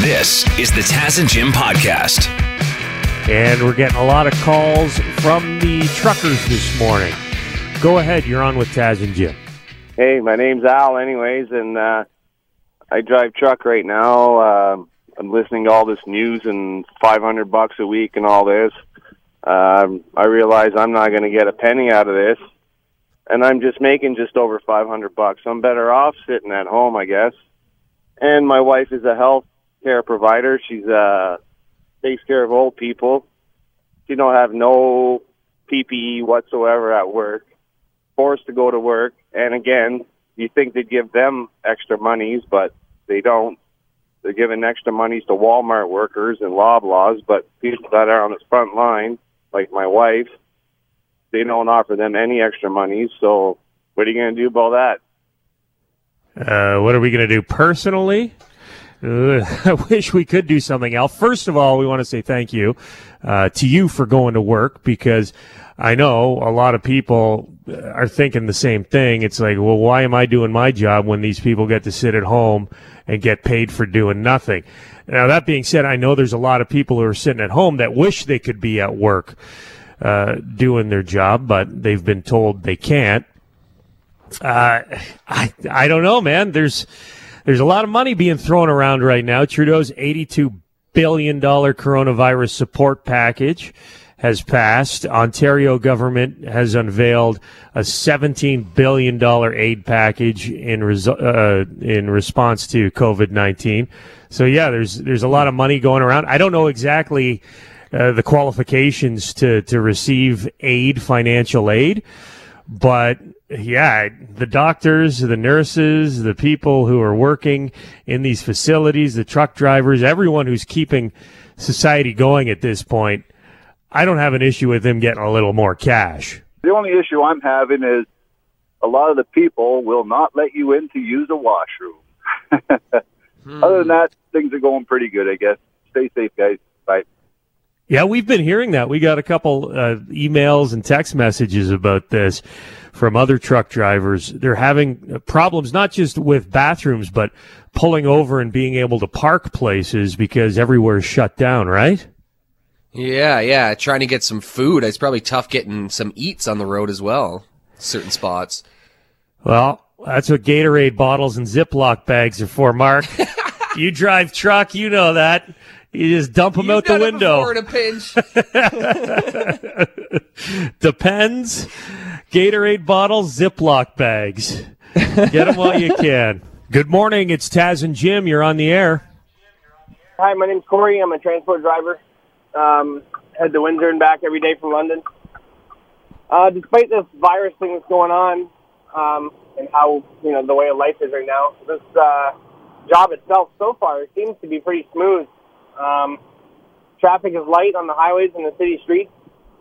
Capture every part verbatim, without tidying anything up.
This is the Taz and Jim podcast. And we're getting a lot of calls from the truckers this morning. Go ahead, you're on with Taz and Jim. Hey, my name's Al anyways, and uh, I drive truck right now. Uh, I'm listening to all this news and five hundred bucks a week and all this. Um, I realize I'm not going to get a penny out of this, and I'm just making just over five hundred bucks. I'm better off sitting at home, I guess. And my wife is a health care provider. She's uh, takes care of old people. She don't have no P P E whatsoever at work. Forced to go to work. And again, you think they'd give them extra monies, but they don't. They're giving extra monies to Walmart workers and Loblaws, but people that are on the front line, like my wife, they don't offer them any extra monies. So what are you going to do about that? Uh, what are we going to do personally? Uh, I wish we could do something, Al. First of all, we want to say thank you uh, to you for going to work, because I know a lot of people are thinking the same thing. It's like, well, why am I doing my job when these people get to sit at home and get paid for doing nothing? Now, that being said, I know there's a lot of people who are sitting at home that wish they could be at work uh, doing their job, but they've been told they can't. Uh, I I don't know, man. There's there's a lot of money being thrown around right now. Trudeau's eighty-two billion dollars coronavirus support package has passed. Ontario government has unveiled a seventeen billion dollars aid package in res- uh, in response to COVID nineteen. So yeah, there's there's a lot of money going around. I don't know exactly uh, the qualifications to to receive aid, financial aid, but yeah, the doctors, the nurses, the people who are working in these facilities, the truck drivers, everyone who's keeping society going at this point, I don't have an issue with them getting a little more cash. The only issue I'm having is a lot of the people will not let you in to use a washroom. hmm. Other than that, things are going pretty good, I guess. Stay safe, guys. Bye. Yeah, we've been hearing that. We got a couple uh, emails and text messages about this from other truck drivers. They're having problems not just with bathrooms, but pulling over and being able to park places because everywhere's shut down, right? Yeah, yeah. Trying to get some food. It's probably tough getting some eats on the road as well, certain spots. Well, that's what Gatorade bottles and Ziploc bags are for, Mark. You drive truck, you know that. You just dump them You've out the window. You've done it before in a pinch. Depends. Gatorade bottles, Ziploc bags. Get them while you can. Good morning. It's Taz and Jim. You're on the air. Hi, my name's Corey. I'm a transport driver. Um, head to Windsor and back every day from London. Uh, despite this virus thing that's going on um, and how, you know, the way of life is right now, this uh, job itself so far seems to be pretty smooth. Um, traffic is light on the highways and the city streets,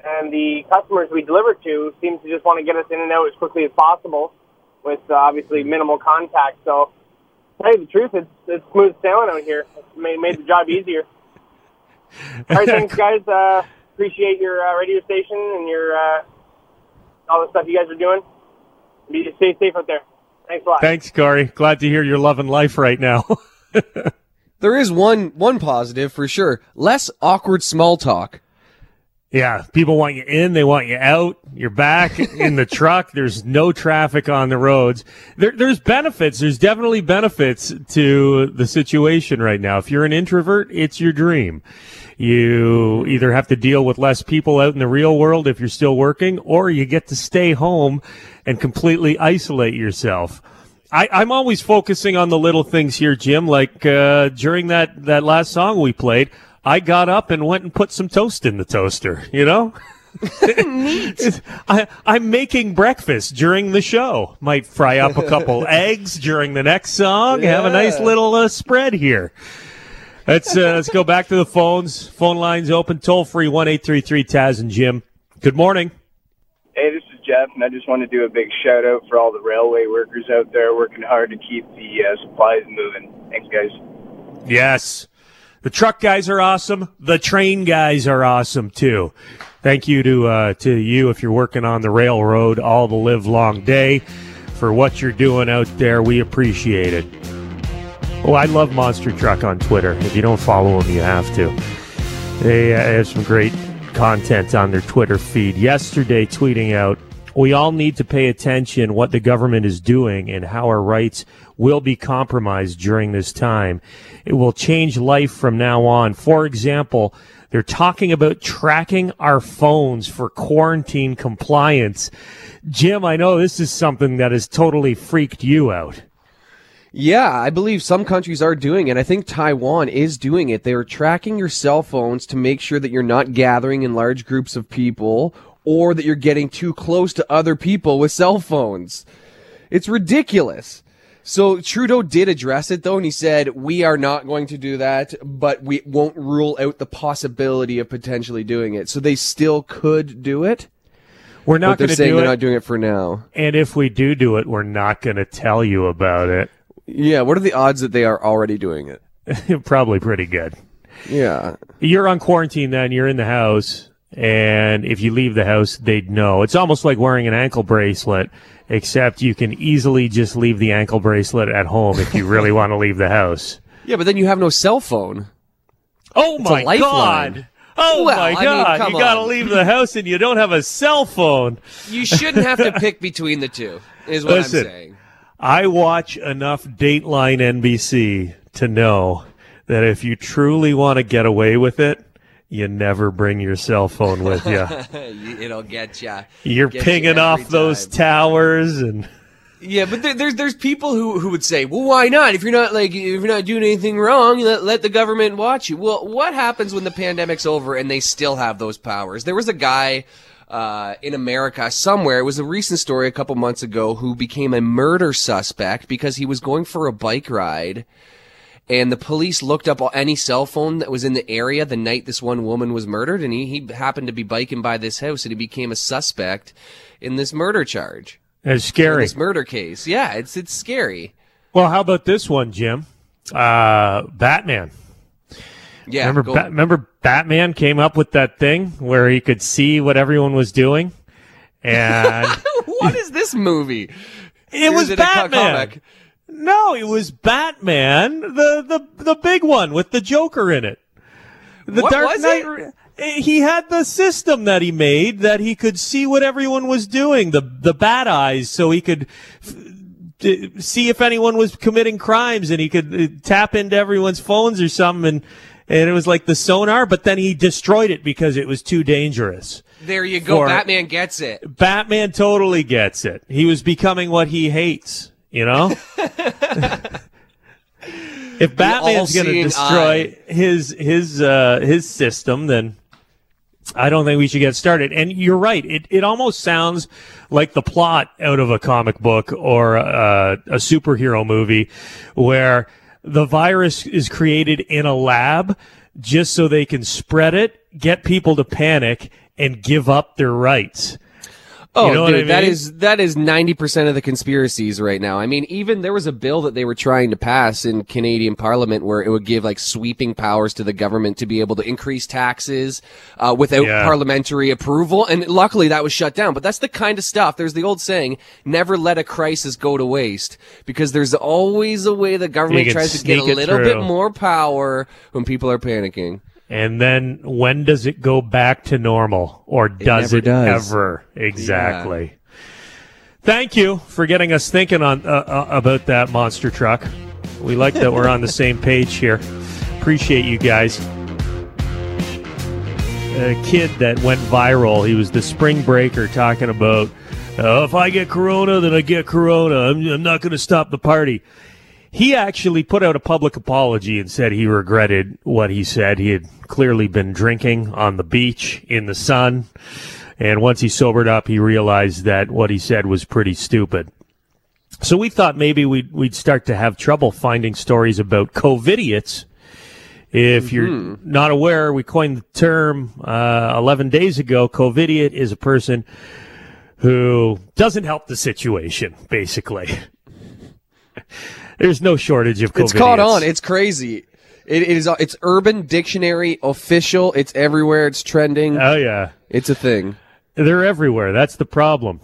and the customers we deliver to seem to just want to get us in and out as quickly as possible with uh, obviously minimal contact. So, to tell you the truth, it's, it's smooth sailing out here. It's made, made the job easier. All right, thanks, guys. Uh, appreciate your uh, radio station and your uh, all the stuff you guys are doing. Be, stay safe out there. Thanks a lot. Thanks, Corey. Glad to hear you're loving life right now. There is one one positive for sure. Less awkward small talk. Yeah, people want you in, they want you out, you're back in the truck, there's no traffic on the roads. There, there's benefits, there's definitely benefits to the situation right now. If you're an introvert, it's your dream. You either have to deal with less people out in the real world if you're still working, or you get to stay home and completely isolate yourself. I, I'm always focusing on the little things here, Jim, like uh, during that, that last song we played, I got up and went and put some toast in the toaster, you know? Neat. I, I'm making breakfast during the show. Might fry up a couple eggs during the next song. Yeah. Have a nice little uh, spread here. Let's, uh, let's go back to the phones. Phone lines open, toll-free, one eight three three T A Z and Jim. Good morning. Hey, this is Jeff, and I just want to do a big shout-out for all the railway workers out there working hard to keep the uh, supplies moving. Thanks, guys. Yes. The truck guys are awesome. The train guys are awesome too. Thank you to uh, to you if you're working on the railroad all the live long day for what you're doing out there. We appreciate it. Oh, I love Monster Truck on Twitter. If you don't follow them, you have to. They uh, have some great content on their Twitter feed. Yesterday, tweeting out, we all need to pay attention what the government is doing and how our rights will be compromised during this time. It will change life from now on. For example, they're talking about tracking our phones for quarantine compliance. Jim, I know this is something that has totally freaked you out. Yeah, I believe some countries are doing it. I think Taiwan is doing it. They are tracking your cell phones to make sure that you're not gathering in large groups of people or that you're getting too close to other people with cell phones. It's ridiculous. So Trudeau did address it, though, and he said, we are not going to do that, but we won't rule out the possibility of potentially doing it. So they still could do it. We're not going to do it. They're saying they're not doing it for now. And if we do do it, we're not going to tell you about it. Yeah, what are the odds that they are already doing it? Probably pretty good. Yeah. You're on quarantine then, you're in the house. And if you leave the house, they'd know. It's almost like wearing an ankle bracelet, except you can easily just leave the ankle bracelet at home if you really want to leave the house. Yeah, but then you have no cell phone. Oh, it's my God. Oh, well, my God. I mean, you got to leave the house and you don't have a cell phone. You shouldn't have to pick between the two, is what Listen, I'm saying. I watch enough Dateline N B C to know that if you truly want to get away with it, you never bring your cell phone with you. It'll get you. You're get pinging you off time. Those towers and. Yeah, but there, there's there's people who who would say, well, why not? If you're not like if you're not doing anything wrong, let, let the government watch you. Well, what happens when the pandemic's over and they still have those powers? There was a guy uh in America somewhere. It was a recent story a couple months ago who became a murder suspect because he was going for a bike ride. And the police looked up any cell phone that was in the area the night this one woman was murdered, and he, he happened to be biking by this house, and he became a suspect in this murder charge. It's scary. In this murder case. Yeah, it's it's scary. Well, how about this one, Jim? Uh, Batman. Yeah. Remember, ba- remember Batman came up with that thing where he could see what everyone was doing? And what is this movie? It was Batman. No, it was Batman, the, the, the big one with the Joker in it. The what Dark was Knight, it? He had the system that he made that he could see what everyone was doing, the, the bat eyes, so he could f- d- see if anyone was committing crimes and he could uh, tap into everyone's phones or something. And, and it was like the sonar, but then he destroyed it because it was too dangerous. There you go. For, Batman gets it. Batman totally gets it. He was becoming what he hates. You know, if Batman's going to destroy eye. his his uh, his system, then I don't think we should get started. And you're right; it it almost sounds like the plot out of a comic book or a, a superhero movie, where the virus is created in a lab just so they can spread it, get people to panic, and give up their rights. Oh, you know dude, I mean? that is that is ninety percent of the conspiracies right now. I mean, even there was a bill that they were trying to pass in Canadian Parliament where it would give like sweeping powers to the government to be able to increase taxes uh, without yeah. parliamentary approval. And luckily that was shut down. But that's the kind of stuff. There's the old saying, never let a crisis go to waste, because there's always a way the government tries to get a little through. bit more power when people are panicking. And then when does it go back to normal, or does it, it does. ever? Exactly. Yeah. Thank you for getting us thinking on uh, uh, about that monster truck. We like that we're on the same page here. Appreciate you guys. A kid that went viral, he was the spring breaker talking about, oh, if I get corona, then I get corona. I'm, I'm not going to stop the party. He actually put out a public apology and said he regretted what he said. He had clearly been drinking on the beach in the sun. And once he sobered up, he realized that what he said was pretty stupid. So we thought maybe we'd, we'd start to have trouble finding stories about COVIDiots. If you're mm-hmm. not aware, we coined the term uh, eleven days ago. COVIDiot is a person who doesn't help the situation, basically. There's no shortage of COVID. It's caught on. It's crazy. It, it is. It's Urban Dictionary official. It's everywhere. It's trending. Oh, yeah. It's a thing. They're everywhere. That's the problem.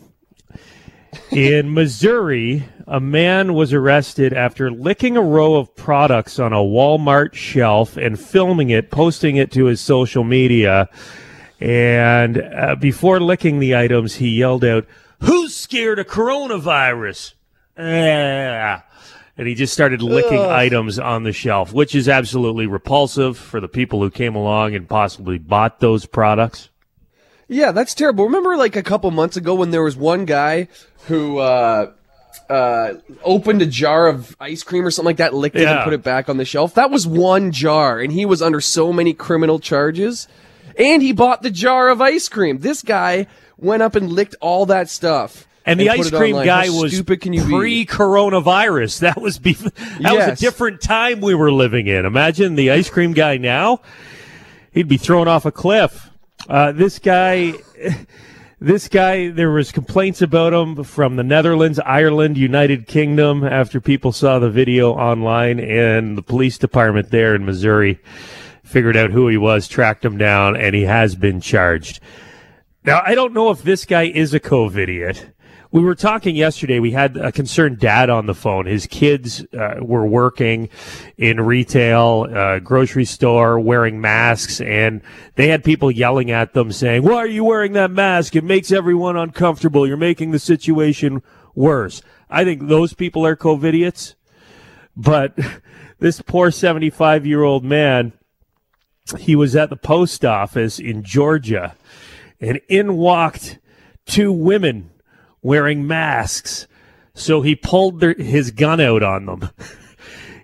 In Missouri, a man was arrested after licking a row of products on a Walmart shelf and filming it, posting it to his social media. And uh, before licking the items, he yelled out, "Who's scared of coronavirus?" Ah. And he just started licking Ugh. items on the shelf, which is absolutely repulsive for the people who came along and possibly bought those products. Yeah, that's terrible. Remember, like, a couple months ago when there was one guy who uh, uh, opened a jar of ice cream or something like that, licked yeah. it and put it back on the shelf? That was one jar, and he was under so many criminal charges. And he bought the jar of ice cream. This guy went up and licked all that stuff. And, and the ice cream online. guy was pre-coronavirus. That was be- that yes. was a different time we were living in. Imagine the ice cream guy now. He'd be thrown off a cliff. Uh, this guy, this guy, there was complaints about him from the Netherlands, Ireland, United Kingdom after people saw the video online, and the police department there in Missouri figured out who he was, tracked him down, and he has been charged. Now, I don't know if this guy is a COVID-idiot. We were talking yesterday. We had a concerned dad on the phone. His kids uh, were working in retail, uh, grocery store, wearing masks, and they had people yelling at them saying, "Why are you wearing that mask? It makes everyone uncomfortable. You're making the situation worse." I think those people are COVID-idiots. But this poor seventy-five-year-old man, he was at the post office in Georgia, and in walked two women wearing masks, so he pulled their, his gun out on them.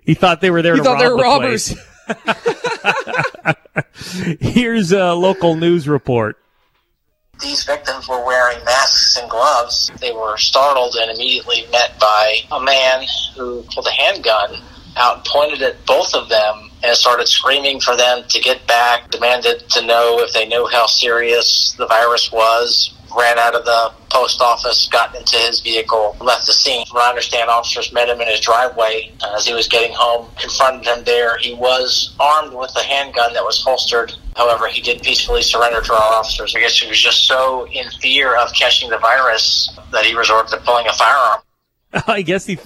He thought they were there he to rob the place. He thought they were robbers. Here's a local news report. These victims were wearing masks and gloves. They were startled and immediately met by a man who pulled a handgun out and pointed at both of them and started screaming for them to get back, demanded to know if they knew how serious the virus was, ran out of the post office, got into his vehicle, left the scene. From what I understand, officers met him in his driveway as he was getting home, confronted him there. He was armed with a handgun that was holstered. However, he did peacefully surrender to our officers. I guess he was just so in fear of catching the virus that he resorted to pulling a firearm. I guess he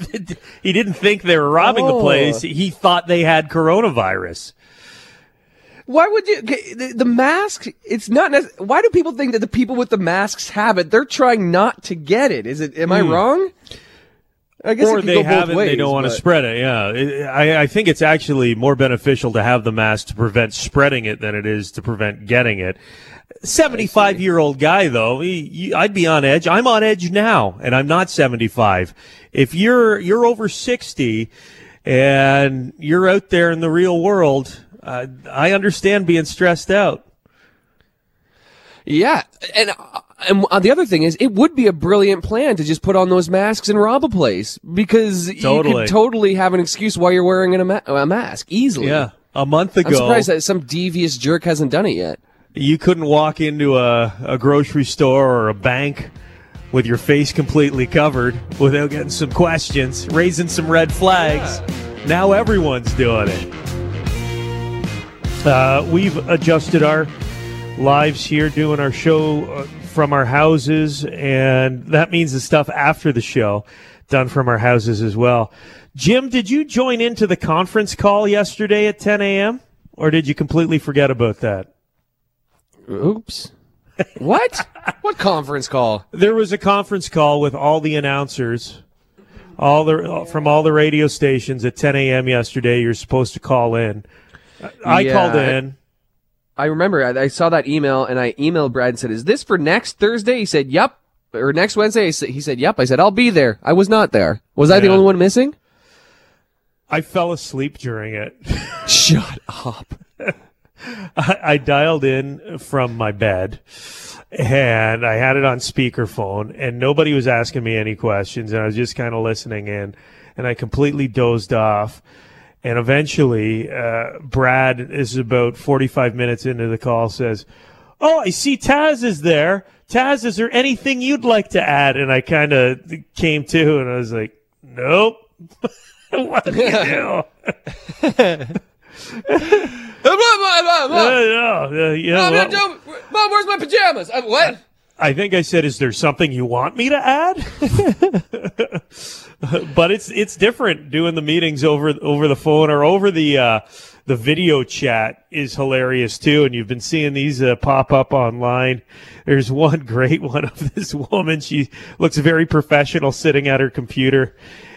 he didn't think they were robbing oh. the place. He thought they had coronavirus. Why would you, the, the mask, it's not, why do people think that the people with the masks have it? They're trying not to get it. Is it, am mm. I wrong? I guess or they have it ways, and they don't but... want to spread it, yeah. I, I think it's actually more beneficial to have the mask to prevent spreading it than it is to prevent getting it. seventy-five-year-old guy, though, he, he, I'd be on edge. I'm on edge now, and I'm not seventy-five. If you're, you're over sixty and you're out there in the real world, Uh, I understand being stressed out. Yeah, and and the other thing is, it would be a brilliant plan to just put on those masks and rob a place, because totally. you could totally have an excuse why you're wearing a, ma- a mask easily. Yeah, a month ago, I'm surprised that some devious jerk hasn't done it yet. You couldn't walk into a, a grocery store or a bank with your face completely covered without getting some questions, raising some red flags. Yeah. Now everyone's doing it. Uh, we've adjusted our lives here, doing our show uh, from our houses, and that means the stuff after the show done from our houses as well. Jim, did you join into the conference call yesterday at ten a.m., or did you completely forget about that? Oops. What? What conference call? There was a conference call with all the announcers all the from all the radio stations at ten a.m. yesterday. You're supposed to call in. I yeah, called in. I remember. I, I saw that email, and I emailed Brad and said, "Is this for next Thursday?" He said, "Yep." Or next Wednesday? He said, he said "Yep." I said, "I'll be there." I was not there. Was yeah. I the only one missing? I fell asleep during it. Shut up. I, I dialed in from my bed, and I had it on speakerphone, and nobody was asking me any questions, and I was just kind of listening in, and I completely dozed off. And eventually, uh, Brad, this is about forty-five minutes into the call, says, "Oh, I see Taz is there. Taz, is there anything you'd like to add?" And I kind of came to, and I was like, "Nope." What do you do? Mom, Mom, Mom, where's my pajamas? I, what? I think I said, is there something you want me to add? But it's it's different doing the meetings over over the phone or over the uh, the video chat is hilarious too. And you've been seeing these uh, pop up online. There's one great one of this woman. She looks very professional sitting at her computer,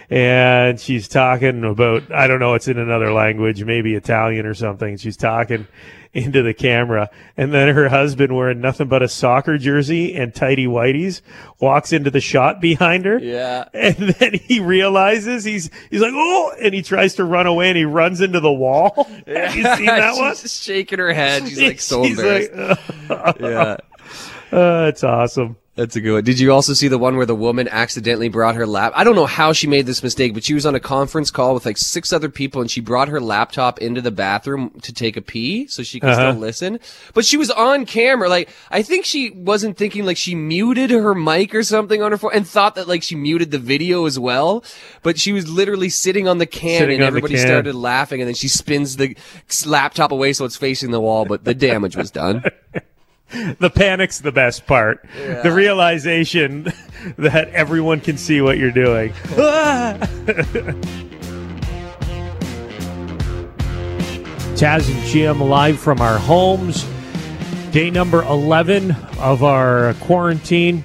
and she's talking about, I don't know, it's in another language, maybe Italian or something. She's talking into the camera, and then her husband, wearing nothing but a soccer jersey and tighty whities, walks into the shot behind her. Yeah. And then he realizes he's he's like, oh, and he tries to run away, and he runs into the wall. Yeah. Have you seen that she's one? She's shaking her head. She's like so she's embarrassed. Like, yeah. Uh, it's awesome. That's a good one. Did you also see the one where the woman accidentally brought her lap? I don't know how she made this mistake, but she was on a conference call with like six other people, and she brought her laptop into the bathroom to take a pee so she could uh-huh. still listen. But she was on camera. Like, I think she wasn't thinking, like, she muted her mic or something on her phone and thought that like she muted the video as well. But she was literally sitting on the can sitting and everybody can. started laughing, and then she spins the laptop away so it's facing the wall, but the damage was done. The panic's the best part. Yeah. The realization that everyone can see what you're doing. Taz and Jim live from our homes. Day number eleven of our quarantine,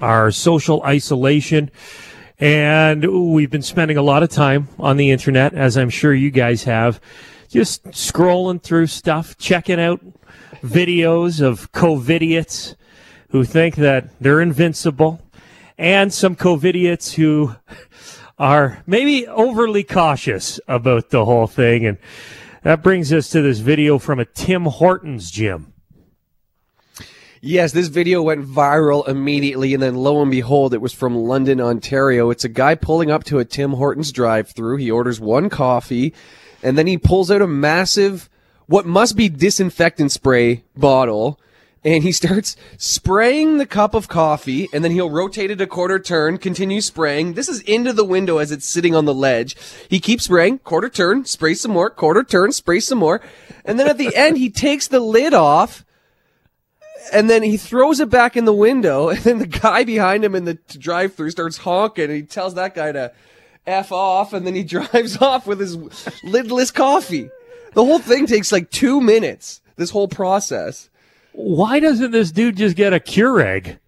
our social isolation. And we've been spending a lot of time on the internet, as I'm sure you guys have, just scrolling through stuff, checking out videos of COVIDiots who think that they're invincible, and some COVIDiots who are maybe overly cautious about the whole thing. And that brings us to this video from a Tim Hortons, Jim. Yes, this video went viral immediately, and then lo and behold, it was from London, Ontario. It's a guy pulling up to a Tim Hortons drive-thru. He orders one coffee, and then he pulls out a massive, what must be disinfectant spray bottle, and he starts spraying the cup of coffee, and then he'll rotate it a quarter turn, continue spraying. This is into the window as it's sitting on the ledge. He keeps spraying, quarter turn, spray some more, quarter turn, spray some more. And then at the end, he takes the lid off, and then he throws it back in the window, and then the guy behind him in the drive-thru starts honking, and he tells that guy to F off, and then he drives off with his lidless coffee. The whole thing takes like two minutes, this whole process. Why doesn't this dude just get a Keurig?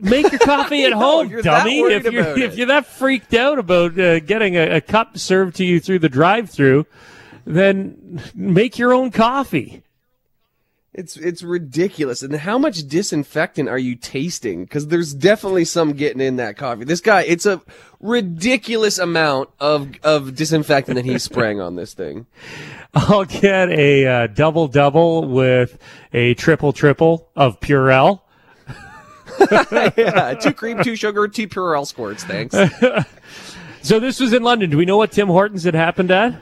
Make your coffee at no, home, you're dummy. That if, you're, if you're that freaked out about uh, getting a, a cup served to you through the drive-thru, then make your own coffee. It's it's ridiculous. And how much disinfectant are you tasting? Because there's definitely some getting in that coffee. This guy, it's a ridiculous amount of, of disinfectant that he's spraying on this thing. I'll get a uh, double-double with a triple-triple of Purell. Yeah, two cream, two sugar, two Purell squirts, thanks. So this was in London. Do we know what Tim Hortons had happened at?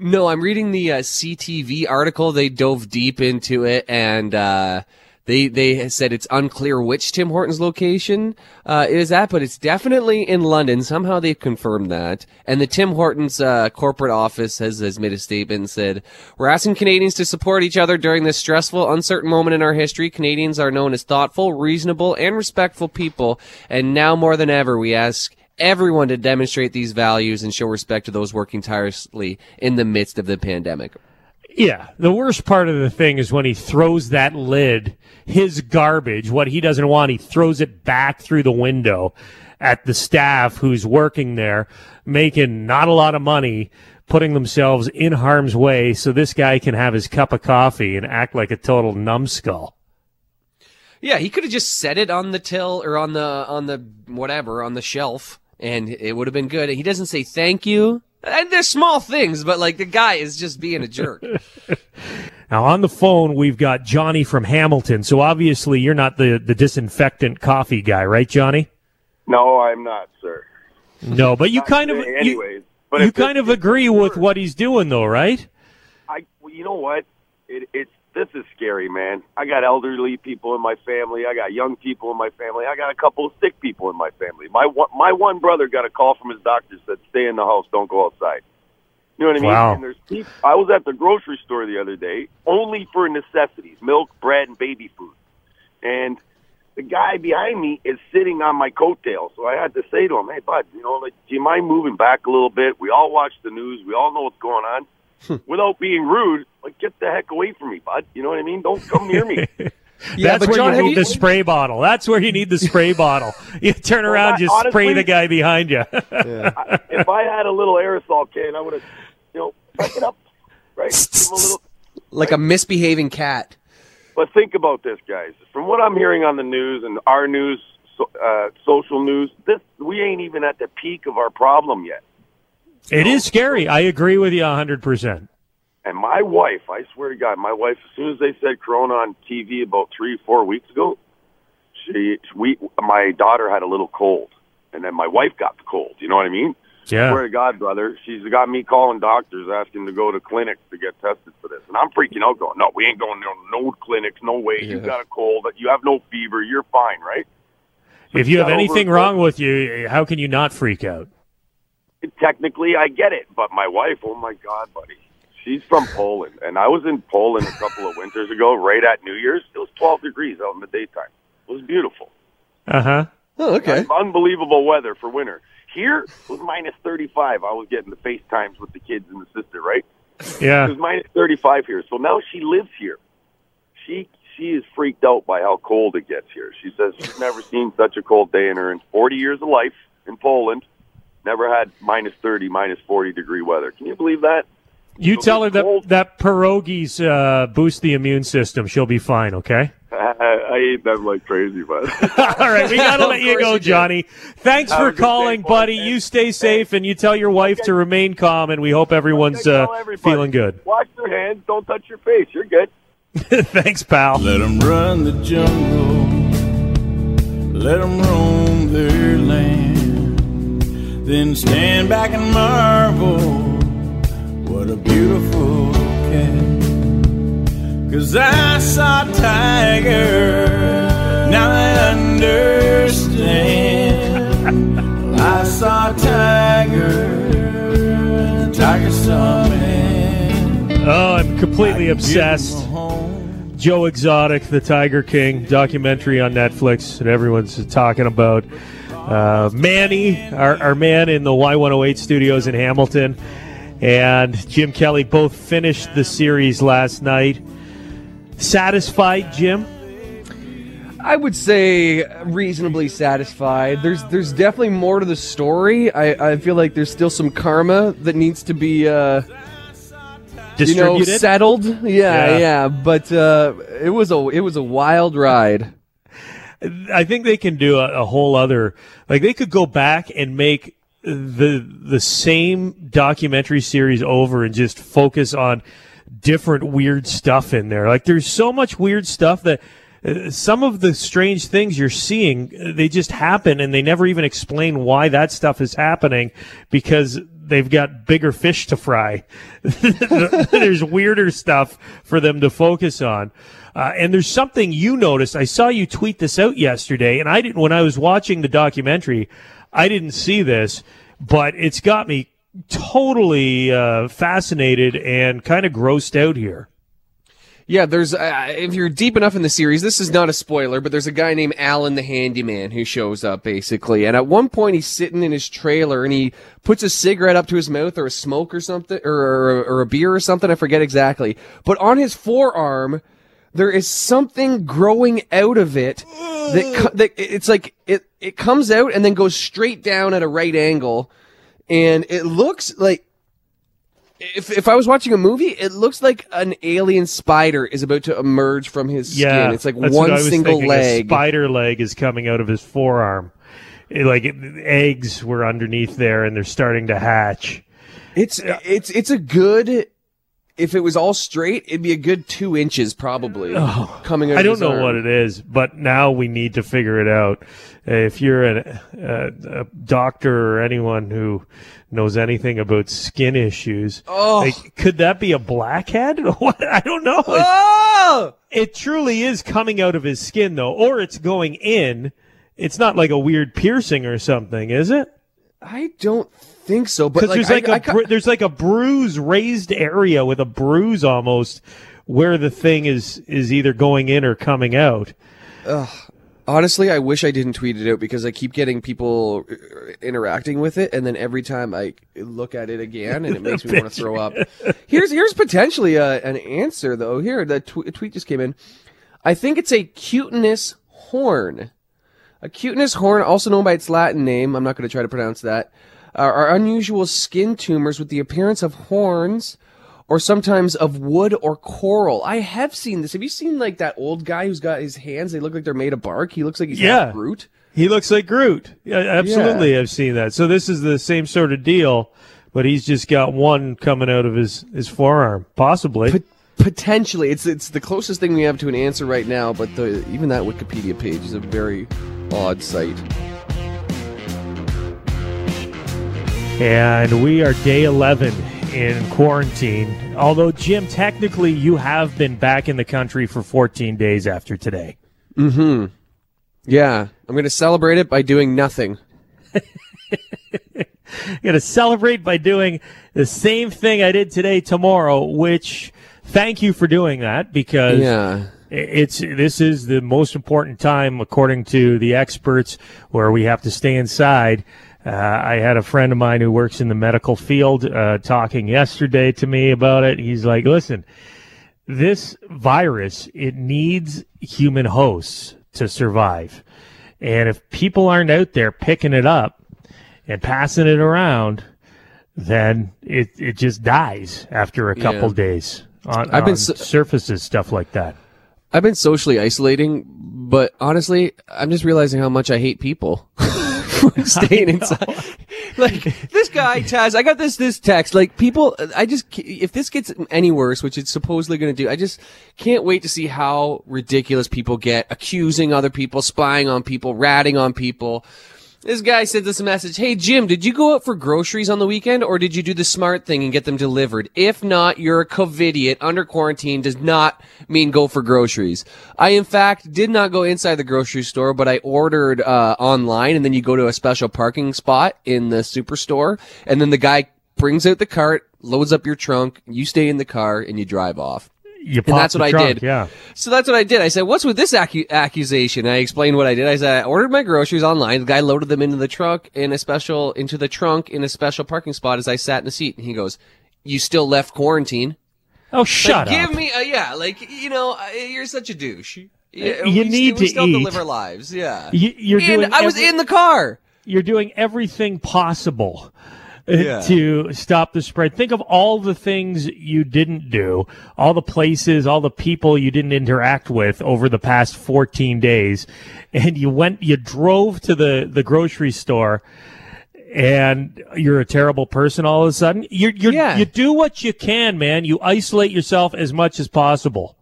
No, I'm reading the uh, C T V article. They dove deep into it, and uh, they they said it's unclear which Tim Hortons location uh, it is at, but it's definitely in London. Somehow they've confirmed that. And the Tim Hortons uh, corporate office has, has made a statement and said, "We're asking Canadians to support each other during this stressful, uncertain moment in our history. Canadians are known as thoughtful, reasonable, and respectful people, and now more than ever we ask everyone to demonstrate these values and show respect to those working tirelessly in the midst of the pandemic." Yeah, the worst part of the thing is when he throws that lid, his garbage, what he doesn't want, he throws it back through the window at the staff who's working there, making not a lot of money, putting themselves in harm's way so this guy can have his cup of coffee and act like a total numbskull. Yeah, he could have just set it on the till or on the on the whatever, on the shelf, and it would have been good. He doesn't say thank you. And they're small things, but like the guy is just being a jerk. Now on the phone, we've got Johnny from Hamilton. So obviously you're not the, the disinfectant coffee guy, right, Johnny? No, I'm not, sir. No, but you kind of anyways. You, but you kind of agree with what he's doing, though, right? I, well, you know what? It, it's This is scary, man. I got elderly people in my family. I got young people in my family. I got a couple of sick people in my family. My one, my one brother got a call from his doctor that said, "Stay in the house, don't go outside." You know what I mean? Wow. And there's people, I was at the grocery store the other day, only for necessities, milk, bread, and baby food. and the guy behind me is sitting on my coattail. So I had to say to him, hey, bud, you know, like, do you mind moving back a little bit? We all watch the news. We all know what's going on. Without being rude, like, get the heck away from me, bud. You know what I mean? Don't come near me. Yeah, that's where John, you need you... the spray bottle. That's where you need the spray bottle. You turn well, around, that, just honestly, spray the guy behind you. Yeah. I, if I had a little aerosol can, I would have, you know, pick it up, right? Give him a little, like right? a misbehaving cat. But think about this, guys. From what I'm hearing on the news and our news, so, uh, social news, this we ain't even at the peak of our problem yet. It is scary. I agree with you one hundred percent. And my wife, I swear to God, my wife, as soon as they said Corona on T V about three, four weeks ago, she, we, my daughter had a little cold, and then my wife got the cold. You know what I mean? Yeah. I swear to God, brother, she's got me calling doctors asking to go to clinics to get tested for this, and I'm freaking out going, no, we ain't going to no, no clinics, no way. Yeah. You got a cold. You have no fever. You're fine, right? So if you have anything wrong with you, how can you not freak out? Technically, I get it, but my wife, oh my God, buddy, she's from Poland, and I was in Poland a couple of winters ago, right at New Year's. It was twelve degrees out in the daytime. It was beautiful. Uh-huh. Oh, okay. Unbelievable weather for winter. Here, it was minus thirty-five. I was getting the FaceTimes with the kids and the sister, right? Yeah. It was minus thirty-five here, so now she lives here. She she is freaked out by how cold it gets here. She says she's never seen such a cold day in her in forty years of life in Poland. Never had minus thirty, minus forty degree weather. Can you believe that? You so tell her cold. that that pierogies uh, boost the immune system. She'll be fine, okay? I, I eat them like crazy, bud. All right, we got to let you go, Johnny. Thanks Have for calling, day, buddy. You stay safe, and you tell your wife okay. to remain calm, and we hope everyone's uh, feeling good. Wash your hands. Don't touch your face. You're good. Thanks, pal. Let them run the jungle. Let them roam their land. Then stand back and marvel, what a beautiful cat. Cause I saw Tiger, now I understand. I saw Tiger, Tiger saw man. Oh, I'm completely obsessed. Joe Exotic, the Tiger King, documentary on Netflix, and everyone's talking about Uh, Manny, our, our man in the Y one oh eight studios in Hamilton, and Jim Kelly both finished the series last night. Satisfied, Jim? I would say reasonably satisfied. There's there's definitely more to the story. I, I feel like there's still some karma that needs to be uh, distributed, you know, settled. Yeah, yeah. yeah. But uh, it was a it was a wild ride. I think they can do a, a whole other, like they could go back and make the the same documentary series over and just focus on different weird stuff in there. Like there's so much weird stuff that uh, some of the strange things you're seeing, they just happen and they never even explain why that stuff is happening because they've got bigger fish to fry. There's weirder stuff for them to focus on. Uh, and there's something you noticed. I saw you tweet this out yesterday, and I didn't, when I was watching the documentary, I didn't see this, but it's got me totally uh, fascinated and kind of grossed out here. Yeah, there's, uh, if you're deep enough in the series, this is not a spoiler, but there's a guy named Alan the Handyman who shows up, basically. And at one point, he's sitting in his trailer, and he puts a cigarette up to his mouth or a smoke or something, or, or, or a beer or something. I forget exactly. But on his forearm, there is something growing out of it that, co- that it's like it, it comes out and then goes straight down at a right angle. And it looks like, If if I was watching a movie, it looks like an alien spider is about to emerge from his skin. Yeah, it's like one single thinking. leg. A spider leg is coming out of his forearm. It, like it, eggs were underneath there, and they're starting to hatch. It's uh, it's it's a good. If it was all straight, it'd be a good two inches probably oh, coming out. I don't of his know arm. what it is, but now we need to figure it out. If you're an, uh, a doctor or anyone who knows anything about skin issues, oh. like, could that be a blackhead? What? I don't know. Oh! It, it truly is coming out of his skin, though, or it's going in. It's not like a weird piercing or something, is it? I don't think so, but like, there's, like I, a, I ca- there's like a bruise raised area with a bruise almost where the thing is, is either going in or coming out. Ugh. Honestly, I wish I didn't tweet it out because I keep getting people interacting with it, and then every time I look at it again, and it makes me want to throw up. Here's here's potentially a, an answer, though. Here, the tw- tweet just came in. I think it's a cuteness horn. A cuteness horn, also known by its Latin name, I'm not going to try to pronounce that, are, are unusual skin tumors with the appearance of horns, or sometimes of wood or coral. I have seen this. Have you seen like that old guy who's got his hands? They look like they're made of bark. He looks like he's yeah. Groot. He looks like Groot. Yeah, absolutely. Yeah. I've seen that. So this is the same sort of deal, but he's just got one coming out of his, his forearm, possibly. Pot- potentially, it's it's the closest thing we have to an answer right now. But the, even that Wikipedia page is a very odd sight. And we are day eleven. In quarantine, although Jim, technically you have been back in the country for fourteen days after today. Mm-hmm. Yeah, I'm going to celebrate it by doing nothing. I'm going to celebrate by doing the same thing I did today tomorrow, which thank you for doing that because yeah. It's this is the most important time, according to the experts, where we have to stay inside. Uh, I had a friend of mine who works in the medical field uh, talking yesterday to me about it. He's like, listen, this virus, it needs human hosts to survive. And if people aren't out there picking it up and passing it around, then it, it just dies after a couple yeah. days on, I've been on so- surfaces, stuff like that. I've been socially isolating, but honestly, I'm just realizing how much I hate people. Staying inside. Like, this guy, Taz, I got this this text. Like, people, I just, if this gets any worse, which it's supposedly going to do, I just can't wait to see how ridiculous people get, accusing other people, spying on people, ratting on people. This guy sent us a message. Hey, Jim, did you go out for groceries on the weekend, or did you do the smart thing and get them delivered? If not, you're a covidiot. Under quarantine does not mean go for groceries. I, in fact, did not go inside the grocery store, but I ordered uh, online, and then you go to a special parking spot in the Superstore, and then the guy brings out the cart, loads up your trunk, you stay in the car, and you drive off. You and that's what I trunk, did. Yeah. So that's what I did. I said, what's with this acu- accusation? I explained what I did. I said, I ordered my groceries online. The guy loaded them into the truck in a special, into the trunk in a special parking spot as I sat in a seat. And he goes, you still left quarantine? Oh, shut like, up. Give me a, yeah, like, you know, you're such a douche. Yeah, you we, need we to still eat. Deliver lives. Yeah. You, you're and doing I was every, in the car. You're doing everything possible. Yeah. To stop the spread. Think of all the things you didn't do, all the places, all the people you didn't interact with over the past fourteen days. And you went, you drove to the, the grocery store and you're a terrible person all of a sudden. You're, you're, yeah. You do what you can, man. You isolate yourself as much as possible.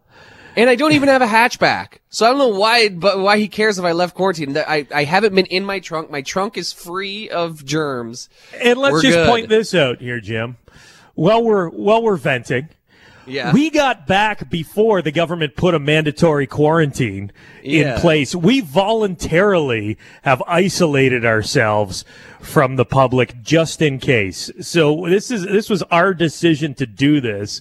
And I don't even have a hatchback, so I don't know why. But why he cares if I left quarantine? I, I haven't been in my trunk. My trunk is free of germs. And let's we're just good. Point this out here, Jim. While we're while we're venting, yeah, we got back before the government put a mandatory quarantine yeah. in place. We voluntarily have isolated ourselves from the public just in case. So this is this was our decision to do this.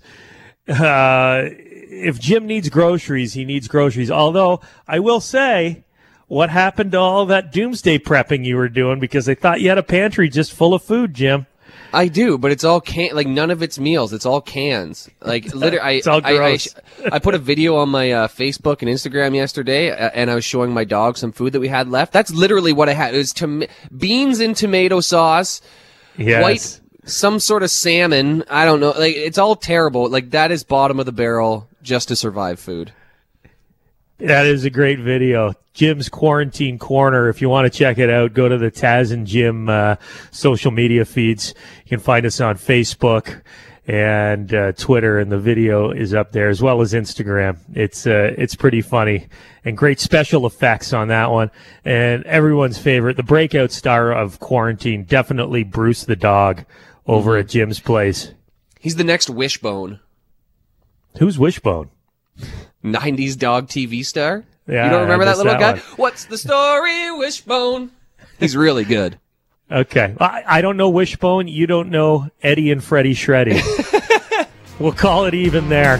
Uh, If Jim needs groceries, he needs groceries. Although, I will say, what happened to all that doomsday prepping you were doing? Because I thought you had a pantry just full of food, Jim. I do, but it's all can like none of it's meals. It's all cans. Like literally, it's I, all gross. I, I I put a video on my uh, Facebook and Instagram yesterday, uh, and I was showing my dog some food that we had left. That's literally what I had. It was tom- beans and tomato sauce, yes. white some sort of salmon. I don't know. Like it's all terrible. Like that is bottom of the barrel. Just to survive food. That is a great video. Jim's Quarantine Corner. If you want to check it out, go to the Taz and Jim uh, social media feeds. You can find us on Facebook and uh, Twitter, and the video is up there as well as Instagram. It's uh, it's pretty funny and great special effects on that one. And everyone's favorite, the breakout star of quarantine, definitely Bruce the dog over mm-hmm. at Jim's place. He's the next Wishbone. Who's Wishbone? nineties dog T V star? Yeah, you don't remember that little that guy? One. What's the story, Wishbone? He's really good. Okay. I, I don't know Wishbone. You don't know Eddie and Freddie Shreddy. We'll call it even there.